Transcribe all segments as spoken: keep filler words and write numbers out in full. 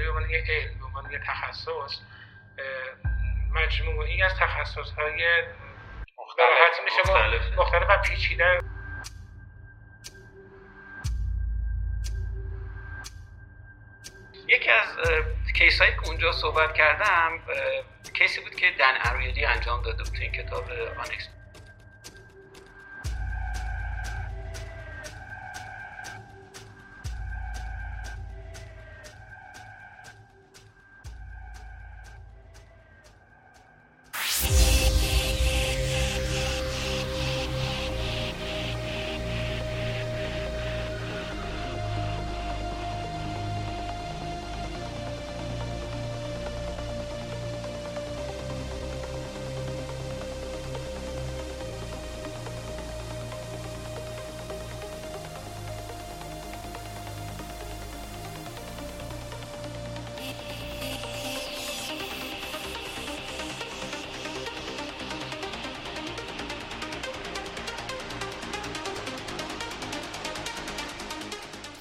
بازاریابی به عنوان یک علم، به عنوان یک تخصص، مجموعی از تخصص‌های مختلف میشه مختلف مختلف و پیچیده. یکی از کیس هایی که اونجا صحبت کردم کیسی بود که دن آریلی انجام داده بود تو این کتاب آنکس.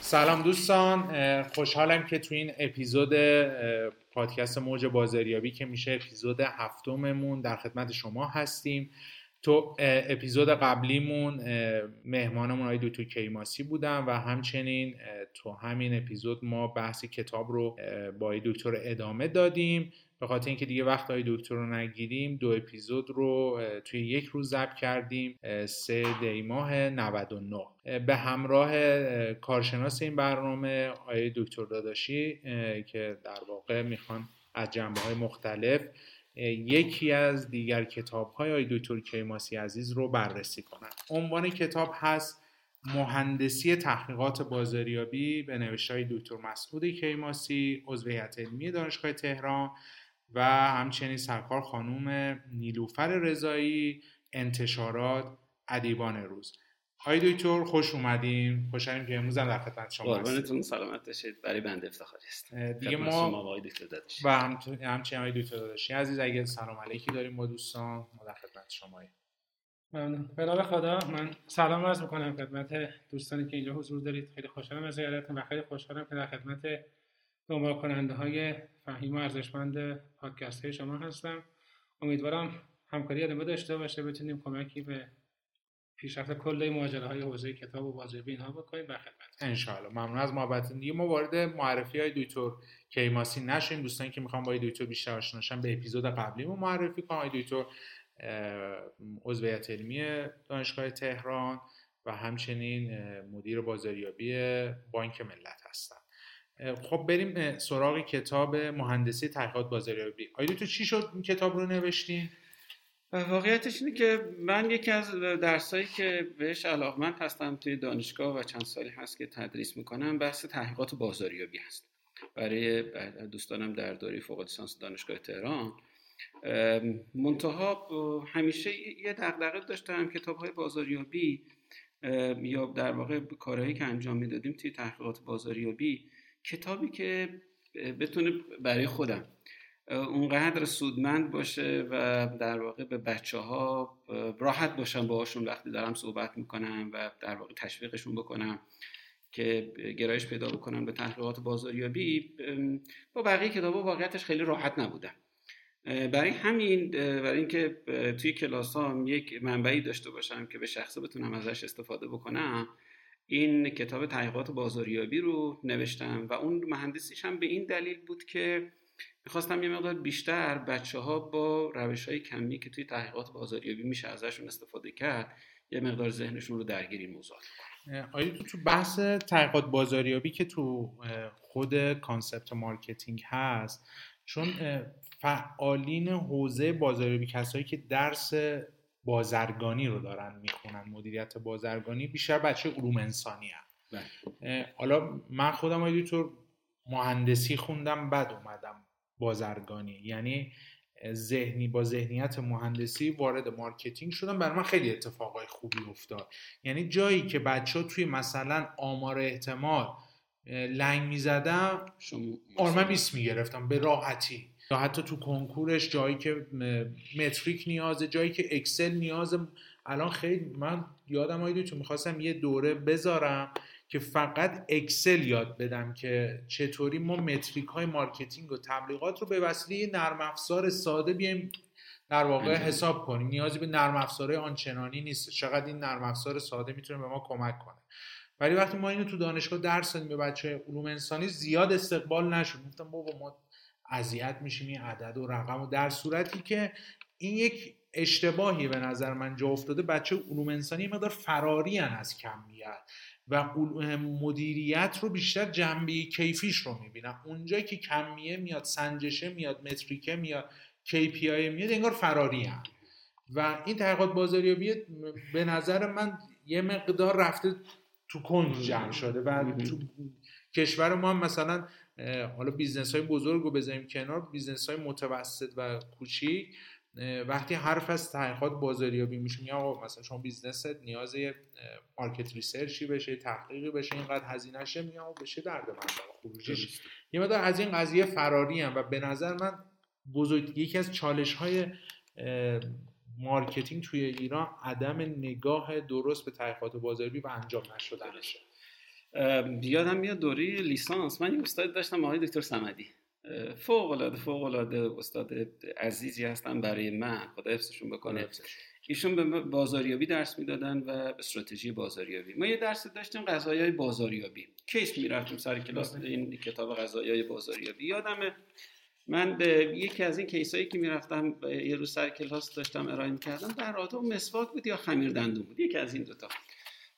سلام دوستان، خوشحالم که تو این اپیزود پادکست موج بازاریابی که میشه اپیزود هفتممون در خدمت شما هستیم. تو اپیزود قبلیمون مهمانمون آقای دکتر کیماسی بودن و همچنین تو همین اپیزود ما بحث کتاب رو با آقای دکتر ادامه دادیم. به خاطر اینکه دیگه وقت آقای دکتر رو نگیریم دو اپیزود رو توی یک روز ضبط کردیم، سه دی ماه نود و نه، به همراه کارشناس این برنامه آقای دکتر داداشی که در واقع میخوان از جنبه‌های مختلف یکی از دیگر کتاب‌های آقای دکتر کیماسی عزیز رو بررسی کنن. عنوان کتاب هست مهندسی تحقیقات بازاریابی به نوشته آقای دکتر مسعود کیماسی، عضو هیئت علمی دانشگاه تهران و همچنین سرکار خانم نیلوفر رضایی، انتشارات ادیبان. روز آقای دکتر خوش اومدیم، خوشحالیم که امروز هم در خدمت شما هستیم. قربانتون، سلامت باشید، برای بنده افتخاری است. دیگه ما آقای دکتر داداشی و همچنین آقای دکتر داداشی عزیز اگه سرامالکی داریم با دوستان ما در خدمت شماییم. ممنون. به نام خدا. من سلام عرض می‌کنم خدمت دوستانی که اینجا حضور دارید. خیلی خوشحالم از زیارتتون و خیلی خوشحالم که در خدمت دنبال کننده‌های فهیم و ارزشمند پادکست‌های شما هستم. امیدوارم همکاری ادامه داشته باشه، بتونیم کمکی به پیشرفت کل ماجراهای حوزه کتاب و بازاریابی اینها بکنیم و خدمت. ان شاءالله. ممنون از محبتتون. دیگه ما وارد معرفی‌های دکتر کیماسی نشیم. دوستانی که می‌خوام با دکتر بیشتر آشنا شن به اپیزود قبلیمون معرفی کنم. دکتر عضو هیئت علمی دانشگاه تهران و همچنین مدیر بازاریابی بانک ملت هستن. خب بریم سراغ کتاب مهندسی تحقیقات بازاریابی. آیدو تو چی شد این کتاب رو نوشتین؟ واقعیتش اینه که من یکی از درسایی که بهش علاقمند هستم توی دانشگاه و چند سالی هست که تدریس میکنم بحث تحقیقات بازاریابی هست. برای دوستانم در دوره فوق لیسانس دانشگاه تهران منتها همیشه یه دغدغه داشتم کتاب‌های بازاریابی یا در واقع کارهایی که انجام میدادیم توی تحقیقات بازاریابی کتابی که بتونه برای خودم اونقدر سودمند باشه و در واقع به بچه‌ها راحت باشم باهاشون وقتی دارم صحبت میکنم و در واقع تشویقشون بکنم که گرایش پیدا بکنن به تحقیقات بازاریابی. با بقیه کتاب‌ها واقعیتش خیلی راحت نبودم. برای همین برای اینکه توی کلاسام یک منبعی داشته باشم که به شخصه بتونم ازش استفاده بکنم این کتاب تحقیقات بازاریابی رو نوشتم و اون مهندسیش هم به این دلیل بود که می‌خواستم یه مقدار بیشتر بچه‌ها با روش‌های کمی که توی تحقیقات بازاریابی میشه ازشون استفاده کرد یه مقدار ذهنشون رو درگیر این موضوع کنم. آیا تو بحث تحقیقات بازاریابی که تو خود کانسپت مارکتینگ هست، چون فعالین حوزه بازاریابی کسایی که درس بازرگانی رو دارن میخونن، مدیریت بازرگانی، بیشتر بچه علوم انسانی هستن. حالا من خودم آقای دکتر مهندسی خوندم بعد اومدم بازرگانی، یعنی ذهنی با ذهنیت مهندسی وارد مارکتینگ شدم. برای من خیلی اتفاقای خوبی افتاد، یعنی جایی که بچه توی مثلا آمار احتمال لنگ میزدم آرمه بیست میگرفتم به راحتی، یا حتی تو کنکورش جایی که متریک نیازه، جایی که اکسل نیازه. الان خیلی من یادم آیدی تو میخواستم یه دوره بذارم که فقط اکسل یاد بدم که چطوری ما متریک های مارکتینگ و تبلیغات رو به وسیله نرم افزار ساده بیایم در واقع حساب کنیم. نیازی به نرم افزارهای آنچنانی نیست، چقدر این نرم افزار ساده میتونه به ما کمک کنه. ولی وقتی ما اینو تو دانشگاه درس دادیم به بچه علوم انسانی زیاد استقبال نشد، گفتم بابا ما اذیت میشیم این عدد و رقم و در صورتی که این یک اشتباهی به نظر من جا افتاده. بچه علوم انسانی مقدار فراری ان از کمیت و مدیریت رو بیشتر جنبه کیفیش رو میبینم. اونجا که کمیه میاد، سنجشه میاد، متریکه میاد، کی پی آی میاد، انگار فراری هم. و این تحقیقات بازاریابی به نظر من یه مقدار رفته تو کنج جمع شده و تو کشور ما هم مثلا حالا بیزنس های بزرگ رو بذاریم کنار، بیزنس های متوسط و کوچیک وقتی حرف از تحقیقات بازاریابی میشه میگه آقا مثلا شما بیزنست نیاز یه مارکت ریسرچی بشه، تحقیقی بشه، اینقدر هزینه شه، میگه آقا بشه درد من خروجیش. یه مقدار از این قضیه فراری هم و به نظر من بزرگ یکی از چالش‌های مارکتینگ توی ایران عدم نگاه درست به تحقیقات بازاریابی و انجام نشدنشه. یادم میاد دوره لیسانس من یه استاد داشتم، آقای دکتر صمدی، فوق‌العاده فوق‌العاده استاد عزیزی هستن برای من، خدا حفظشون بکنه. ایشون به بازاریابی درس میدادن و استراتژی بازاریابی. ما یه درس داشتیم غذایای بازاریابی، کیس می‌رفتیم سر کلاس این کتاب غذایای بازاریابی. یادمه من به یکی از این کیسایی که میرفتم یه روز سر کلاس داشتم ارائه می‌کردم، در رابطه مسواک بود یا خمیر دندون بود، یکی از این دوتا.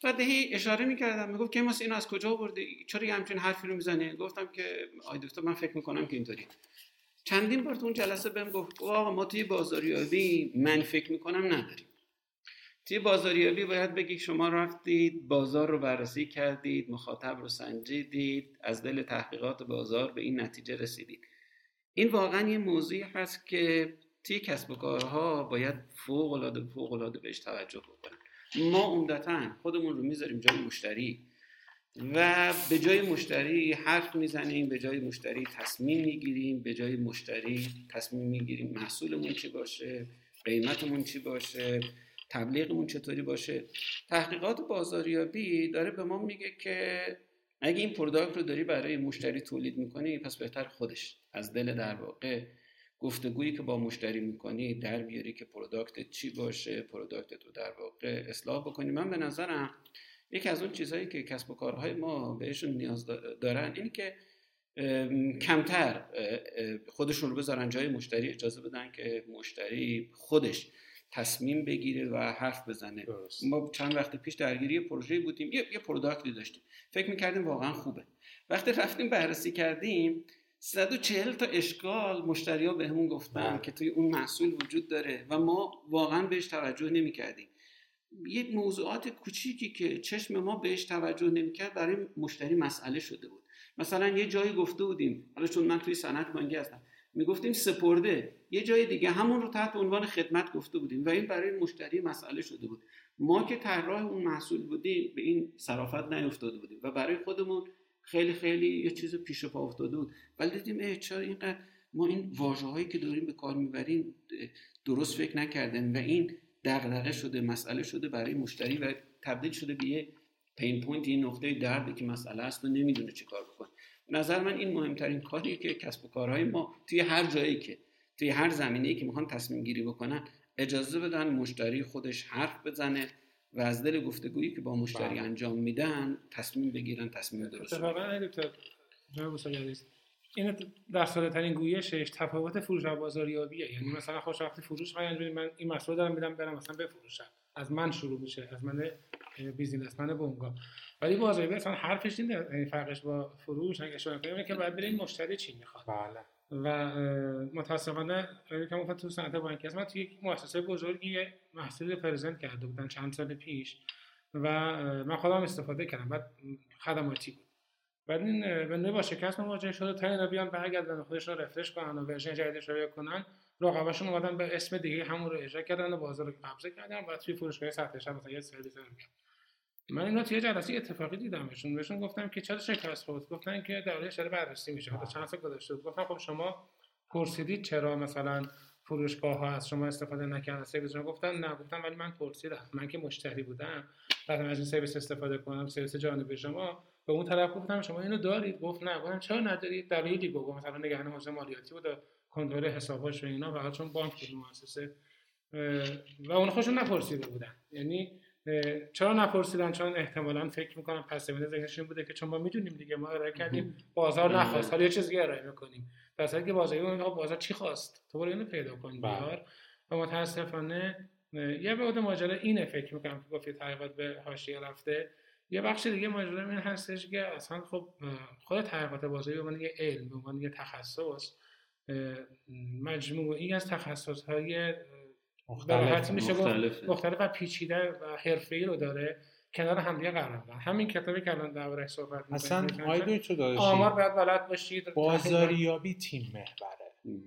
بعد هی اشاره می‌کردم، میگفت که ماس اینو از کجا آوردی؟ چرا یه همچین حرفی رو میزنی؟ گفتم که آی دکتر من فکر می‌کنم که اینطوری. چندین بار تو اون جلسه بهم گفت آقا ما توی بازاریابی من فکر می‌کنم نداریم. توی بازاریابی باید بگی شما رفتید بازار رو بررسی کردید، مخاطب رو سنجیدید، از دل تحقیقات بازار به این نتیجه رسیدید. این واقعا یه موضوعی هست که توی کسب و کارها باید فوق‌العاده فوق‌العاده بهش توجه بکنن. ما عمدتاً خودمون رو میذاریم جای مشتری و به جای مشتری حرف میزنیم، به جای مشتری تصمیم میگیریم، به جای مشتری تصمیم میگیریم محصولمون چی باشه، قیمتمون چی باشه، تبلیغمون چطوری باشه. تحقیقات بازاریابی داره به ما میگه که اگه این پروداکت رو داری برای مشتری تولید میکنی، پس بهتر خودش از دل در واقع گفتگویی که با مشتری میکنی در بیاری که پروداکت چی باشه، پروداکت رو در واقع اصلاح بکنی. من به نظرم یکی از اون چیزهایی که کسب و کارهای ما بهشون نیاز دارن اینه که کمتر خودشون رو بذارن جای مشتری، اجازه بدن که مشتری خودش تصمیم بگیره و حرف بزنه. درست. ما چند وقت پیش درگیری پروژه‌ای بودیم، یه, یه پروداکتی داشتیم، فکر می‌کردیم واقعا خوبه. وقتی رفتیم بررسی کردیم صد و چهل تا اشکال مشتری‌ها بهمون گفتن که توی اون محصول وجود داره و ما واقعا بهش توجه نمی‌کردیم. یک موضوعات کوچیکی که چشم ما بهش توجه نمی‌کرد برای مشتری مسئله شده بود. مثلا یه جایی گفته بودیم، حالا چون من توی صنعت بانکی هستم، میگفتیم سپرده، یه جای دیگه همون رو تحت عنوان خدمت گفته بودیم و این برای مشتری مسئله شده بود. ما که طراح اون محصول بودیم به این صرافت نیفتاده بودیم و برای خودمون خیلی خیلی یه چیز پیش پا افتاده بود. ولی دیدیم اه چرا اینقدر ما این واژه‌هایی که داریم به کار میبریم درست فکر نکردیم و این دغدغه شده، مسئله شده برای مشتری و تبدیل شده به یه پین پوینت، یه نقطه دردی که مسئله است و نمیدونه چیکار بکنه. نظر من این مهمترین کاریه که کسب و کارهای ما توی هر جایی که توی هر زمینه‌ای که میخوان تصمیم گیری بکنن اجازه بدن مشتری خودش حرف بزنه و از دل گفتگویی که با مشتری انجام میدن تصمیم بگیرن، تصمیم درست. واقعا دکتر جناب سلیمانی این در ساده ترین گویشش تفاوت فروش و بازاریابیه. یعنی مثلا خوش وقتی فروش من انجام من این محصول دارم میدم برام مثلا بفروشم، از من شروع میشه، از من بیزینسمن بونگا. ولی بازاریابی مثلا حرفش اینه، یعنی فرقش با فروش اگه شما ببینید که باید ببینید مشتری چی میخواد. بله. و متاسفانه خیلی کم وقت تو صنعت بانکی هست. من توی یک مؤسسه بزرگی محصول پرزنت کرده بودم چند سال پیش و من خودم استفاده کردم، بعد خدماتی بود. بعد این بنده با شکست مواجه شد و تا اینا بیان برگردن خودشون رو رفرش کنن و ورژن جدیدش رو کنن، رقباشون اومدن به اسم دیگه همون رو اجرا کردن و بازار رو قبضه کردن و توی فروشگاه سطحش هم مثلا یه سرویس رو می‌گرفت. من اینا توی جلسه اتفاقی دیدمشون، بهشون گفتم که چرا شکست خورد؟ گفتن که در حال بررسی میشه. حالا چند تا گذاشته. گفتم خب شما پرسیدید چرا مثلا فروشگاه ها از شما استفاده نکردن، سرویس شما گفتن نه، گفتم ولی من پرسیدم، من که مشتری بودم بعد از این سرویس استفاده کنم، سرویس جانب شما، به اون طرف گفتم شما اینو دارید؟ گفت نه. گفتم چرا ندارید؟ دلیلی بگو. مثلا نگران حوزه مالیاتی بود، کنترل حساباش و اینا، فقط چون بانک بود مؤسسه و اون خودشون نپرسیده بودن. یعنی چرا نپرسیدن؟ چون احتمالاً فکر می‌کنم پسیمیزم ذهنشون بوده که چون ما می‌دونیم دیگه، ما ارائه کردیم بازار نخواست، حالا یه چیزی ارائه می‌کنیم. در حالی که بازاری اون بازار چی خواست؟ تو برو اینو پیدا کن بیار. و متأسفانه یه بعد ماجرا اینه، فکر می‌کنم که گفت تقریباً به حاشیه رفته. یه بخش دیگه ماجرا این هستش که اصلا خب خود تحقیقات بازاری به عنوان یه علم، به عنوان یه تخصص، مجموعی از تخصص‌های مختلف میشه مختلف مختلف و پیچیده و حرفه‌ای رو داره، کنار هم دیگه قرار دادن. همین کتابی که الان درباره‌اش صحبت می‌کنیم اصلا آیدی چه داره؟ آمار باید بلد باشید. بازاریابی تیم محوره.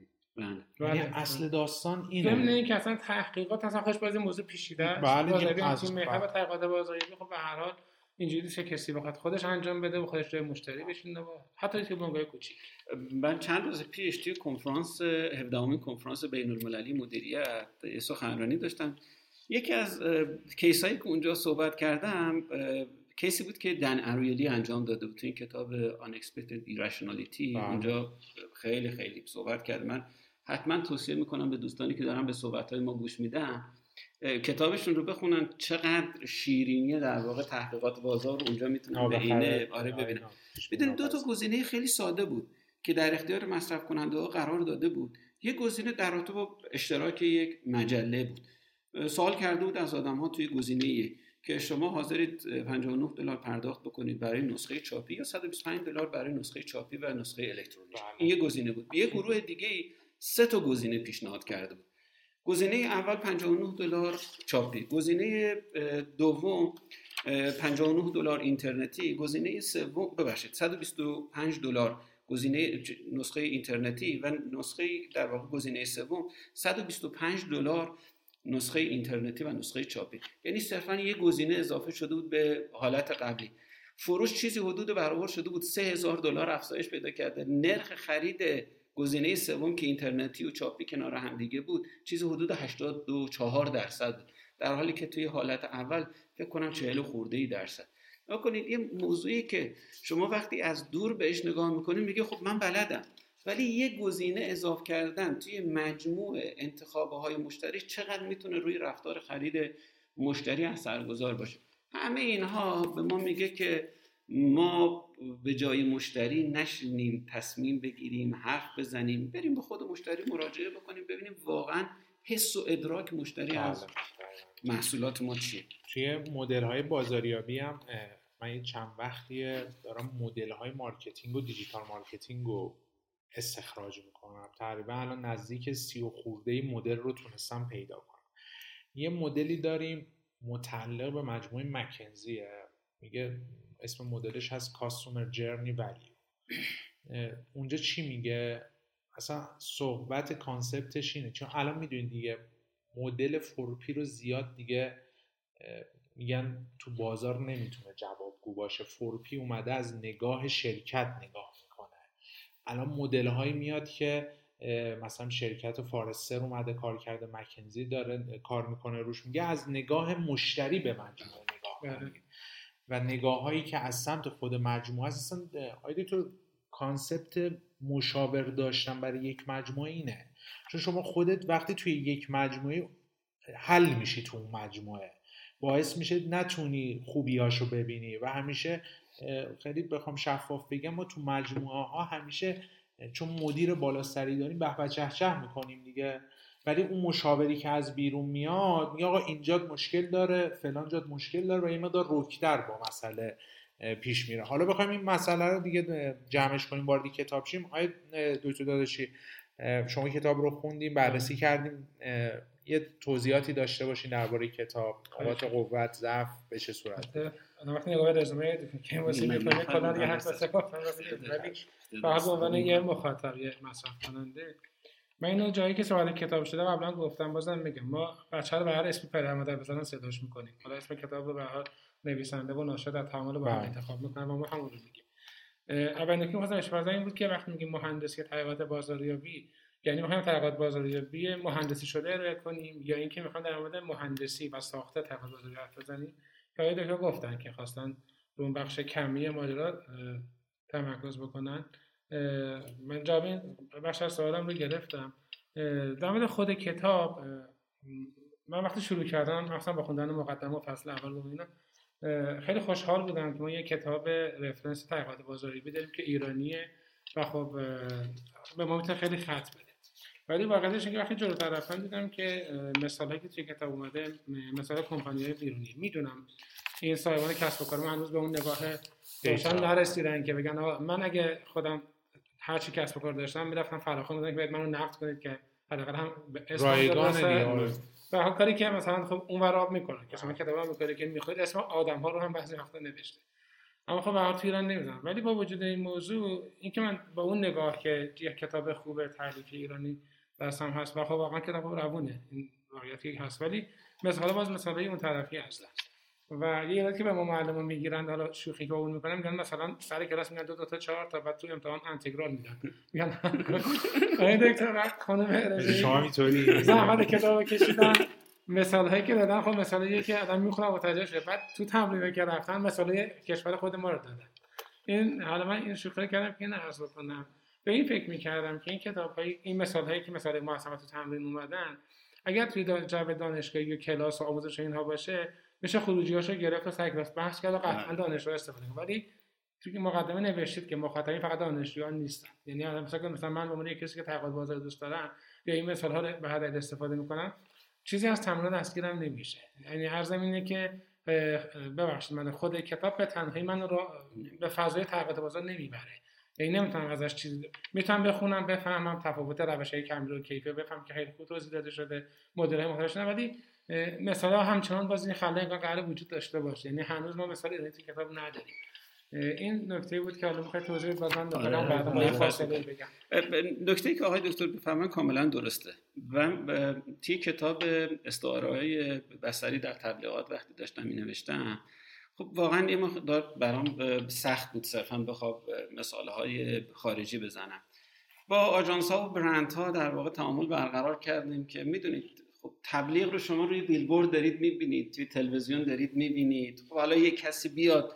بله. یعنی اصل داستان اینه. ضمن اینکه اصلا تحقیقات اصلا خوش باز موضوع پیچیده است. بازاریابی تیم محور و تحقیقات بازاریابی خب به هر حال اینجوری چه کسی بخواد خودش انجام بده و خودش روی مشتری بشینه و حتی توی بانگای کوچیک. من چند روز پیش توی کنفرانس هفدهمین کنفرانس بین‌المللی مدیریت یه سخنرانی داشتم. یکی از کیسایی که اونجا صحبت کردم کیسی بود که دن آریلی انجام داده بود توی این کتاب Unexpected Irrationality. اونجا خیلی خیلی صحبت کرد. من حتما توصیه میکنم به دوستانی که دارن به صحبت‌های ما گوش میدن کتابشون رو بخونن. چقدر شیرینیه در واقع تحقیقات بازار اونجا میتونن به اینه آره ببینن. ببینید دو تا گزینه خیلی ساده بود که در اختیار مصرف کننده ها قرار داده بود. یک گزینه در رابطه با اشتراک یک مجله بود. سوال کرده بود از آدم‌ها توی گزینه یک که شما حاضرید پنجاه و نه دلار پرداخت بکنید برای نسخه چاپی یا صد و بیست و پنج دلار برای نسخه چاپی و نسخه الکترونیکی. این یک گزینه بود. یک گروه دیگه‌ای سه تا گزینه پیشنهاد کرده بود. گزینه اول پنجاه و نه دلار چاپی، گزینه دوم پنجاه و نه دلار اینترنتی، گزینه سوم ببخشید صد و بیست و پنج دلار گزینه نسخه اینترنتی و نسخه در واقع گزینه سوم صد و بیست و پنج دلار نسخه اینترنتی و نسخه چاپی. یعنی صرفاً یک گزینه اضافه شده بود به حالت قبلی. فروش چیزی حدود برآورد شده بود سه هزار دلار افزایش پیدا کرده. نرخ خرید گزینه سوم که اینترنتی و چاپی کنار هم دیگه بود چیزی حدود هشتاد و چهار درصد بود، در حالی که توی حالت اول فکر کنم چهل و خورده درصد. نگاه کنید یه موضوعی که شما وقتی از دور بهش نگاه میکنید میگه خب من بلدم، ولی یه گزینه اضافه کردن توی مجموع انتخاب‌های مشتری چقدر میتونه روی رفتار خرید مشتری اثرگذار باشه. همه اینها به ما میگه که ما به جای مشتری نشینیم، تصمیم بگیریم، حرف بزنیم، بریم به خود مشتری مراجعه بکنیم، ببینیم واقعا حس و ادراک مشتری از محصولات ما چیه. توی مدل‌های بازاریابی هم من چند وقتیه دارم مدل‌های مارکتینگ و دیجیتال مارکتینگ رو استخراج میکنم. تقریبا الان نزدیک سی و خورده‌ای مدل رو تونستم پیدا کنم. یه مدلی داریم متعلق به مجموعه مکنزیه، میگه اسم مدلش هست کاستومر جرنی ولیو. اونجا چی میگه؟ اصلا صحبت کانسپتش اینه، چون الان میدونید دیگه مدل فروپی رو زیاد دیگه میگن تو بازار نمیتونه جوابگو باشه. فروپی اومده از نگاه شرکت نگاه میکنه. الان مدل هایی میاد که مثلا شرکت فورستر اومده کار کرده، مکنزی داره کار میکنه روش، میگه از نگاه مشتری به مجموعه نگاه کنید و نگاه‌هایی که از سمت خود مجموعه است. اصلا آیدی تو کانسپت مشاور داشتن برای یک مجموعه اینه، چون شما خودت وقتی توی یک مجموعه حل میشی تو اون مجموعه باعث میشه نتونی خوبیاشو ببینی و همیشه خیلی بخوام شفاف بگم ما تو مجموعه ها همیشه چون مدیر بالا سری داریم بهبه چه چه میکنیم دیگه، ولی اون مشاوری که از بیرون میاد میگه آقا اینجاد مشکل داره، فلان جاد مشکل داره و این مقدار رک‌تر با مسئله پیش میره. حالا بخوایم این مسئله رو دیگه جمعش کنیم وارد کتاب شیم، آید دکتر داداشی شما کتاب رو خوندیم، بررسی کردیم، یه توضیحاتی داشته باشین درباره کتاب، حالات قوت، ضعف به چه صورت. انا وقتی نگاه به رزومه کیماسی میکنم کلا دیگه حرف واسه گفتن فقط به عنوان یه مخاطب، یه مصرف کننده. من اینو جایی که سوال کتاب شده قبلا گفتم، بازم میگم ما بچه رو به هر اسمی پدر مادر بزنن صداش میکنیم. حالا اسم کتاب رو به هر نویسنده و ناشر در تعامل با هم انتخاب میکنن و ما همون رو میگیم. اولین که میخواستم اشاره کنم این بود که وقتی میگیم مهندسی تحقیقات بازاریابی یعنی می‌خوایم تقاعد بازاریابی مهندسی شده ارائه کنیم یا اینکه می‌خوایم در مورد مهندسی و ساخت تقاعد بازاریابی حرف بزنیم. که دکتر گفتن که خواستن به اون بخش کمی ماجرا تمرکز بکنن. من جواب بخش از سوالم رو گرفتم. در مورد خود کتاب من وقتی شروع کردم مثلا با خوندن مقدمه و فصل اول و اینا خیلی خوشحال بودم که ما یه کتاب رفرنس تقاعد بازاریابی داریم که ایرانیه و خب به ما میتونه خیلی خط بده. ولی واقعیتش اینکه وقتی جلوتر رفتم دیدم که مثالایی که توی کتاب اومده مثلا کمپانی‌های بیرونی، میدونم این صاحبان کسب و کار ما هنوز به اون نگاه روشن نرسیدن که بگن من اگه خودم هر چی کسب و کار داشتم می‌رفتم فراخوان می‌دادم که باید منو نقد کنید که حداقل هم اسم و هر کاری که مثلا خب اون وراب می‌کنه که شما کتابا می‌کنه که می‌خواد اسم آدم‌ها رو هم بعضی وقتا نوشته. اما خب واقعا تو ایران نمی‌دونم. ولی با وجود این موضوع اینکه من با اون نگاه که یه کتاب خوبه تالیفی ایرانی درسم هست و خب واقعا کتاب روونه این واقعیتی هست، ولی مثلا باز مثلا اون طرفی اصلا و یه وقتی که به ما معلمو میگیرن حالا شوخی با اون میکنن میگن مثلا سر کلاس میگن دو دو تا چهار تا بعد تو امتحان انتگرال میدن میگن آقای دکتر خانم شما میتونی زحمت کتابو کشیدن مثالایی که دادن خب مثالایی که آدم میخونه متوجه شه بعد تو تمرین که رفتن مثالای کشور خود ما رو دادن. این حالا من این شوخی کردم که نه اصلا کنم به این فکر میکردم که این کتاب‌های این مثال‌هایی که مثلا محاسبات و تمرین اومدن اگر توی جو دانشگاهی و کلاس و آموزش اینها باشه میشه خروجیاشو گرفت و سعی کرد بحث کرد و قطعاً دانشجو استفاده کنه. ولی توی مقدمه نوشتید که مخاطبین فقط دانشجویان نیستن، یعنی مثلا مثلا من به عنوان کسی که تقاعد بازار دوست دارم یا این مثال‌ها رو به هدف استفاده میکنم چیزی از تمرین دستگیرم نمیشه. یعنی عرضم اینه که ببخشید من خود کتاب به تنهایی من رو به فضای تقاعد بازار نمیبره، یعنی نمیتونم ازش چیزی میتونم بخونم بفهمم تفاوت روش‌های کمی رو کیفیه بفهم که خیلی خوب توضیح داده شده مدل‌های مختلف، ولی مثلا همچنان باز این خلأ انگار قرار وجود داشته باشه، یعنی هنوز ما مثلا این کتاب نداریم. این نکته بود که الان می‌خوام توضیح بدم بعداً بعداً یه فاصله بگم. نکته‌ای که آقای دکتر بفرمایید کاملاً درسته و تی کتاب استعاره‌های بصری در تبلیغات وقتی داشتم می‌نوشتم خب واقعا این مقدار برام سخت بود صرفا بخوام مثالهای خارجی بزنم. با آژانس ها و برند ها در واقع تعامل برقرار کردیم که میدونید خب تبلیغ رو شما روی بیلبورد دارید میبینید، توی تلویزیون دارید میبینید، خب حالا یه کسی بیاد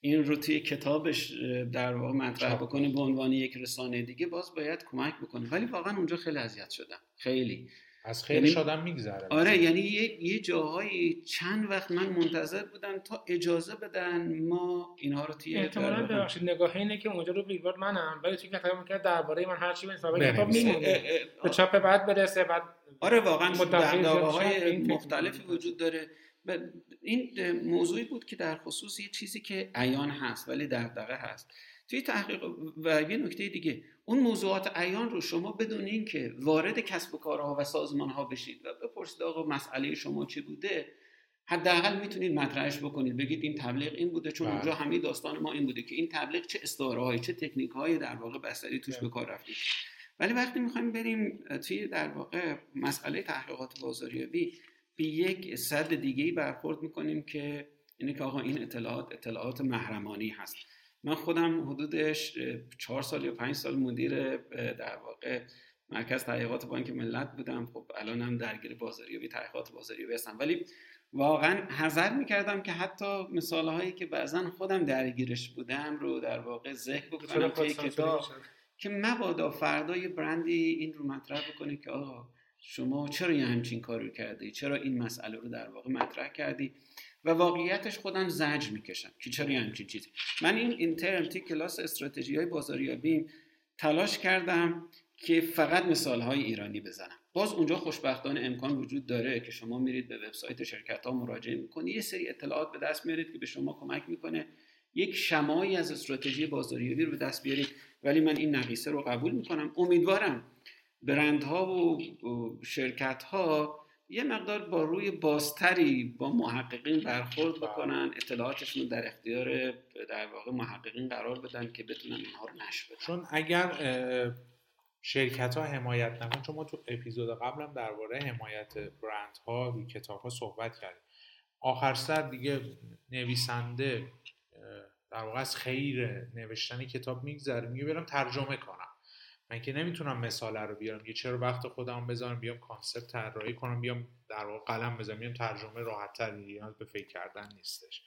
این رو توی کتابش در واقع مطرح بکنه به عنوان یک رسانه دیگه باز باید کمک بکنه. ولی واقعا اونجا خیلی اذیت شدم، خیلی از خیلی شادم میگذره. آره یعنی یه, یه جاهایی چند وقت من منتظر بودم تا اجازه بدن ما اینها رو توی اعتماد ببخشید نگاه اینه که اونجا رو بیلبورد منم ولی توی کتاب میگه درباره من هر چی به حساب کتاب میمونه به چاپ بعد برسه بعد. آره واقعا دعواهای مختلفی وجود داره. این موضوعی بود که در خصوص یه چیزی که عیان هست ولی دغدغه هست توی تحقیق و یه نکته دیگه اون موضوعات عیان رو شما بدون این که وارد کسب و کارها و سازمانها بشید و بپرسید آقا مسئله شما چی بوده حداقل میتونید مطرحش بکنید بگید این تبلیغ این بوده چون اونجا همه داستان ما این بوده که این تبلیغ چه استعاره‌هایی چه تکنیک‌هایی در واقع بصری توش به کار رفتید. ولی وقتی می‌خوایم بریم توی در واقع مسئله تحقیقات بازاریابی به یک سد دیگه‌ای برخورد می‌کنیم که اینه که آقا این اطلاعات اطلاعات محرمانی هست. من خودم حدودش چهار سال یا پنج سال مدیر در واقع مرکز تحقیقات بانک ملت بودم، خب الان هم درگیر بازاریابی تحقیقات بازاریابی هستم، ولی واقعا حذر میکردم که حتی مثالهایی که بعضا خودم درگیرش بودم رو در واقع ذکر بکنم توی کتاب که مبادا فردا یه برندی این رو مطرح بکنه که آقا شما چرا یه همچین کار رو کردی، چرا این مسئله رو در واقع مطرح کردی و واقعیتش خودم زجر میکشم که چرا همچین چیزی. من این اینترم تی کلاس استراتژی‌های بازاریابی تلاش کردم که فقط مثال‌های ایرانی بزنم. باز اونجا خوشبختانه امکان وجود داره که شما میرید به وبسایت شرکت‌ها مراجعه می‌کنید، یه سری اطلاعات به دست میارید که به شما کمک می‌کنه یک شمایی از استراتژی بازاریابی رو به دست بیارید. ولی من این نقیصه رو قبول می‌کنم. امیدوارم برندها و شرکت‌ها یه مقدار با روی بازتری با محققین برخورد بکنن، اطلاعاتشون در اختیار در واقع محققین قرار بدن که بتونن اینها رو نشر بدن. چون اگر شرکت‌ها حمایت نکنن، چون ما تو اپیزود قبلم درباره حمایت برندها روی کتاب‌ها صحبت کردیم، آخر سر دیگه نویسنده در واقع از خیر نوشتن کتاب میگذره میگه برم ترجمه کنم من که نمیتونم مثاله رو بیارم که چرا وقت خودم بذارم بیام کانسپت طراحی کنم، بیام در واقع قلم بزنم، بیام ترجمه راحت‌تر، نیاز به فکر کردن نیستش.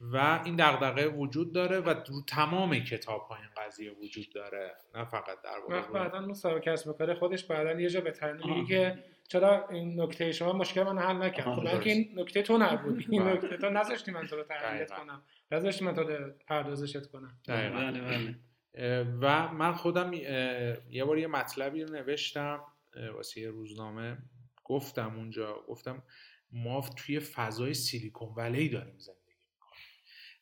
و این دغدغه وجود داره و در تمام کتاب‌ها این قضیه وجود داره، نه فقط در واقع. وقت بعداً اون صاحب کسب و کار خودش بعداً یه جا به تنبیه میگه که چرا این نکته شما مشکل من حل نکرد؟ خب بلکه این نکته تو نبود، این نکته تو نذاشتی من تو رو تحلیلت کنم، نذاشتی من تو رو پردازشت کنم. بله بله. و من خودم یه بار یه مطلبی رو نوشتم واسه یه روزنامه، گفتم اونجا، گفتم ما توی فضای سیلیکون ولی داریم زندگی میکنیم.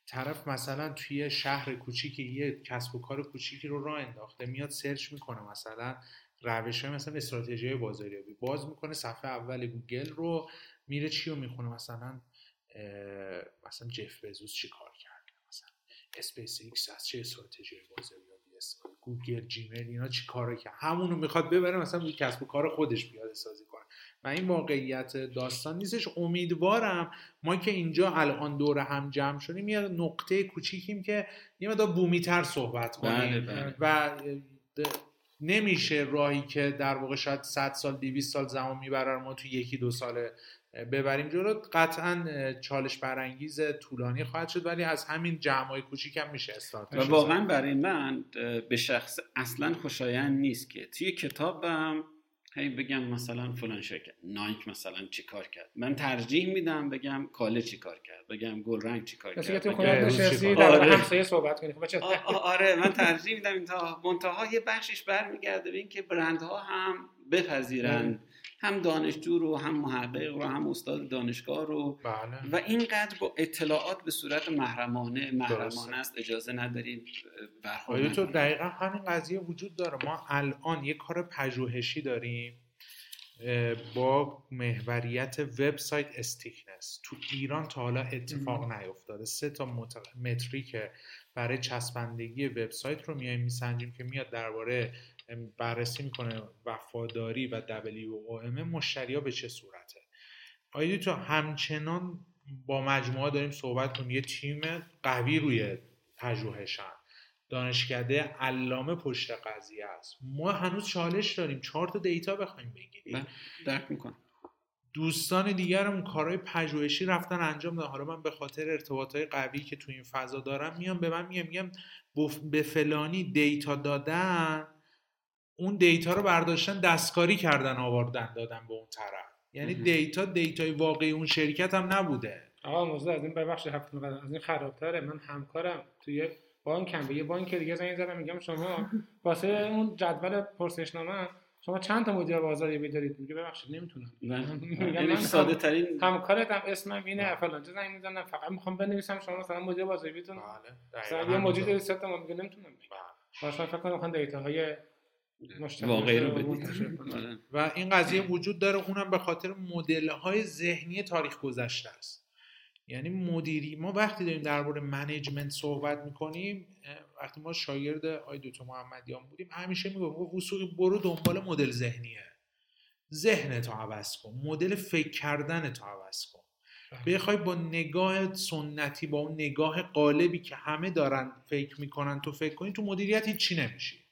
طرف مثلا توی شهر کوچیکی یه کسب و کار کوچیکی رو راه انداخته، میاد سرچ میکنه مثلا روش های مثلا استراتژی بازاریابی، باز میکنه صفحه اول گوگل رو، میره چی رو میخونه، مثلا مثلا جف بزوس چی کار کرده، مثلا اسپیس ایکس از چه استراتژی بازاریابی استفاده، گوگل، جیمیل، اینا چی کاره که همون رو میخواد ببره مثلا روی کسب و کار خودش پیاده سازی کنه. و این واقعیت داستان نیستش. امیدوارم ما که اینجا الان دور هم جمع شدیم یه نقطه کوچیکیم که یه مقدار بومی‌تر صحبت کنیم و نمیشه راهی که در واقع شاید صد سال دویست سال زمان میبره ما تو یکی دو سال ببریم جلو. قطعاً چالش برانگیز طولانی خواهد شد، ولی از همین جمع‌های کوچیک هم میشه استارت. و واقعاً برای من به شخص اصلاً خوشایند نیست که توی کتابم هی بگم مثلا فلان شرکت نایک مثلا چی کار کرد. من ترجیح میدم بگم کاله چی کار کرد، بگم گلرنگ چی کار کرد، بگم نشستی در همسایه صحبت کنی. خب آره، من ترجیح میدم این تا منتهای بخشش برمیگرده به این که برندها هم بپذیرن هم دانشجو رو، هم محقق رو، هم استاد دانشگاه رو. بله. و اینقدر با اطلاعات به صورت محرمانه محرمانه است، اجازه ندارید برخورد. تو دقیقاً همین قضیه وجود داره. ما الان یک کار پژوهشی داریم با محوریت وبسایت استیکنس. تو ایران تا حالا اتفاق نیفتاده. سه تا متریک برای چسبندگی وبسایت رو میایم میسنجیم که میاد درباره بررسی میکنه وفاداری و دبلیو او ام مشتری ها به چه صورته. آیدی تو همچنان با مجموعه داریم صحبت کنیم، یه تیم قوی روی پژوهشن، دانشکده علامه پشت قضیه است. ما هنوز چالش داریم چهار تا دیتا بخوایم بگیریم. درک میکنم دوستان دیگرمون کارهای پژوهشی رفتن انجام دادن. حالا من به خاطر ارتباطات قوی که تو این فضا دارم میام به من میگم میگم به فلانی دیتا دادن، اون دیتا رو برداشتن دستکاری کردن آوردن دادن به اون طرف. یعنی دیتا دیتای واقعی اون شرکت هم نبوده. آقا موضوع از این ببخش هفت نقطه از این خرابتره. من همکارم توی بانکم به یه بانک دیگه زنگ زدم، میگم شما واسه اون جدول پرسشنامه شما چند تا مدیر بازاریابی دارید؟ میگه ببخشید نمیتونم. یعنی ساده ترین همکارتم اسمم اینه فلان چیز زنگ میزنم، فقط میخوام بنویسم شما مثلا مدیر بازاریابیتون. بله. یه مدیر ریسرچ ما میگه نمیتونم. بله. واسه فکر کنم میخوان دیتاهای واقعی رو بدید. و این قضیه وجود داره. اونم به خاطر مدل‌های ذهنی تاریخ گذشته است. یعنی مدیری ما وقتی داریم درباره منیجمنت صحبت می‌کنیم، وقتی ما شاگرد آقای دکتر محمدیان بودیم همیشه میگفت وسوق برو دنبال مدل ذهنیه، ذهنت رو عوض کن، مدل فکر کردنت رو عوض کن. بخوای با نگاه سنتی، با اون نگاه قالبی که همه دارن فکر می‌کنن تو فکر کنی، تو مدیریت هیچی نمی‌شی.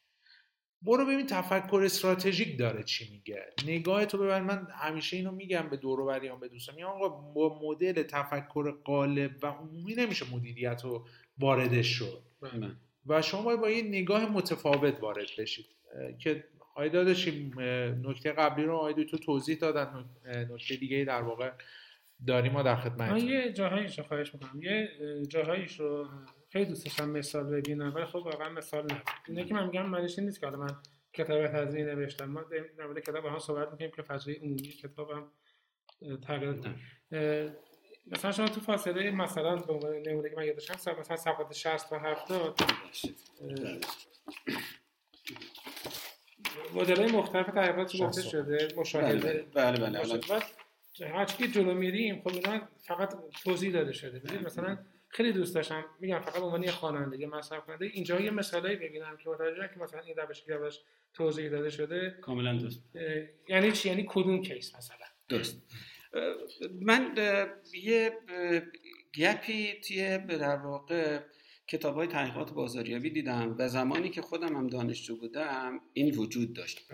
برو ببین تفکر استراتژیک داره چی میگه، نگاه تو ببر. من همیشه اینو میگم به دور و بریام، به دوستم، میگم آقا با مدل تفکر قالب و عمومی نمیشه مدیریت رو واردش شد بهم. و شما باید با یه نگاه متفاوت وارد بشید که آید داداشی نکته قبلی رو آید تو توضیح دادن، نکته دیگه در واقع داریم ما در خدمتتون. من یه جاهایش رو خواهش میکنم، یه جاهایش رو خیلی دوستشم مثال ببینم، ولی خب واقعا مثال نه. اینه که من میگم معنیش این نیست که حالا من کتاب تذری نوشتم. ما در مورد کتاب با هم صحبت میکنیم که فضای عمومی کتابم تغییر داده. مثلا شما تو فاصله مثلا به عنوان نمونه که من یادش هست مثلا صفحات شصت و هفتاد مدل‌های مختلف تعریفات گفته شده، مشاهده. بله بله الان هرچی جلو میریم خب اینا فقط توضیح داده شده. ببینید مثلا خیلی دوست داشتم میگم فقط به عنوان یه خواننده، یه مصرف کننده، اینجا یه مثالایی ببینم که متوجه که مثلا این روش که روش توضیح داده شده کاملا درست. یعنی چی؟ یعنی کدوم کیس مثلا درست. من یه گپی توی در واقع کتاب‌های تحقیقات بازاریابی دیدم و زمانی که خودم هم دانشجو بودم این وجود داشت.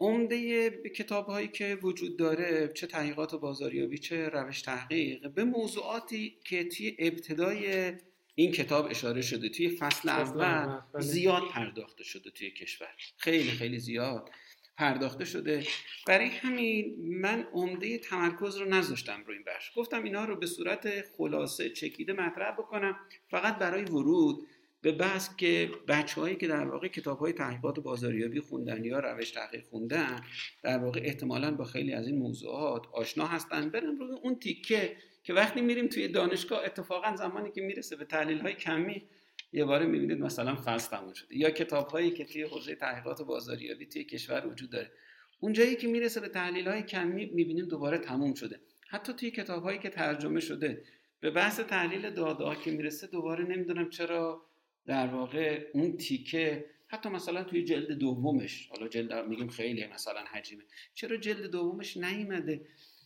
عمده کتاب‌هایی که وجود داره، چه تحقیقات بازاریابی چه روش تحقیق، به موضوعاتی که توی ابتدای این کتاب اشاره شده، توی فصل اول زیاد پرداخته شده توی کشور، خیلی خیلی زیاد پرداخته شده. برای همین من عمده تمرکز رو نذاشتم رو این بخش، گفتم اینا رو به صورت خلاصه چکیده مطرح بکنم، فقط برای ورود به بحث که بچه‌هایی که در واقع کتاب‌های تحقیقات بازاریابی خوندن یا روش تحقیق خوندن در واقع احتمالاً با خیلی از این موضوعات آشنا هستن، برن رو اون تیکه که وقتی میریم توی دانشگاه اتفاقاً زمانی که میرسه به تحلیل‌های کمی یه باره میبینید مثلا فصل تموم شده، یا کتاب‌هایی که توی حوزه تحقیقات بازاریابی توی کشور وجود داره، اونجایی که میرسه به تحلیل‌های کمی میبینیم دوباره تموم شده. حتی توی کتاب‌هایی که ترجمه شده به بحث تحلیل داده‌ها که میرسه دوباره نمیدونم چرا در واقع اون تیکه، حتی مثلا توی جلد دومش، حالا جلد میگیم خیلی مثلا حجیمه، چرا جلد دومش نیومده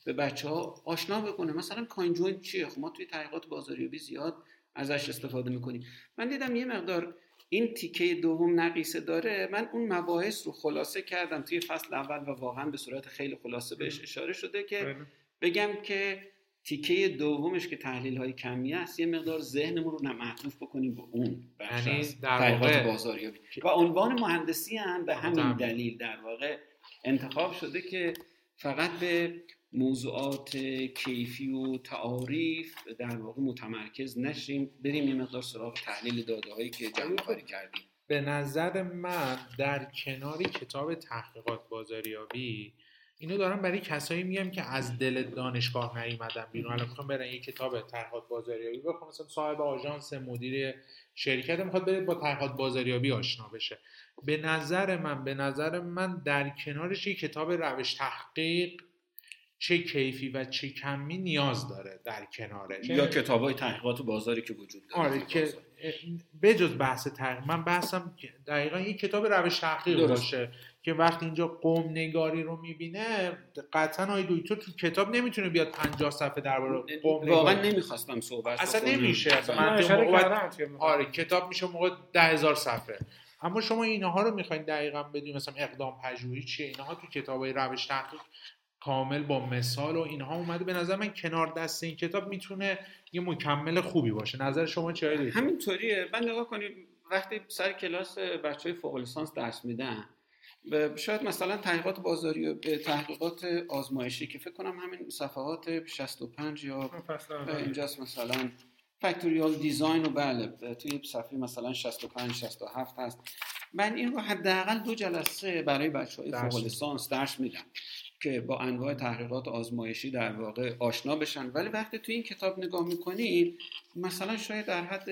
به بچه‌ها آشنا بکنه مثلا کاین جوین چیه؟ خب ما توی تحقیقات بازاریابی زیاد ازش استفاده میکنیم. من دیدم یه مقدار این تیکه دوم نقیصه داره، من اون مباحث رو خلاصه کردم توی فصل اول و واقعا به صورت خیلی خلاصه بهش اشاره شده که بگم که تیکه دومش که تحلیل‌های کمی است، یه مقدار ذهنمون رو معطوف بکنیم به اون بخش تحقیقات بازاریابی. و عنوان مهندسی هم به همین دلیل در واقع انتخاب شده که فقط به موضوعات کیفی و تعاریف در واقع متمرکز نشیم، بریم یه مقدار سراغ تحلیل داده‌هایی که جمع‌آوری کردیم. به نظر من در کنار کتاب تحقیقات بازاریابی، اینو دارم برای کسایی میگم که از دل دانشگاه نیومدن بیرون، الان میخوام برن یک کتاب تحقیقات بازاریابی بخونم، مثلا صاحب آژانس، مدیر شرکت میخواد بره با تحقیقات بازاریابی آشنا بشه. به نظر من به نظر من در کنارش یک کتاب روش تحقیق چه کیفی و چه کمی نیاز داره در کنارش، یا کتاب‌های تحقیقات بازاری که وجود داره. آره که بجز بحث تحقیق، من بحثم دقیقاً یک کتاب روش تحقیق باشه که وقتی اینجا قوم نگاری رو میبینه قطعاً آقای دکتر تو کتاب نمیتونه بیاد پنجاه صفحه درباره قوم نگاری. واقعاً نمیخواستم صحبت اصلا نمیشه اصلا من اشاره کردم. آره کتاب میشه موقع ده هزار صفحه، اما شما اینها رو میخواین دقیقاً بدونید مثلا اقدام پژوهی چیه، اینها تو کتاب‌های روش تحقیق کامل با مثال و اینها اومده. به نظر من کنار دست این کتاب میتونه یه مکمل خوبی باشه. نظر شما چیه؟ همینطوریه. من نگاه کنیم وقتی سر کلاس بچهای فوق لیسانس درس میدن، شاید مثلا تحقیقات بازاری و تحقیقات آزمایشی که فکر کنم همین صفحات شصت و پنج یا اینجاست، مثلا فکتوریال دیزاین و بله توی صفحه مثلا شصت و پنج شصت و هفت هست. من این رو حداقل دو جلسه برای بچهای فوق لیسانس درس میدم که با انواع تحقیقات آزمایشی در واقع آشنا بشن، ولی وقتی تو این کتاب نگاه میکنید مثلا شاید در حد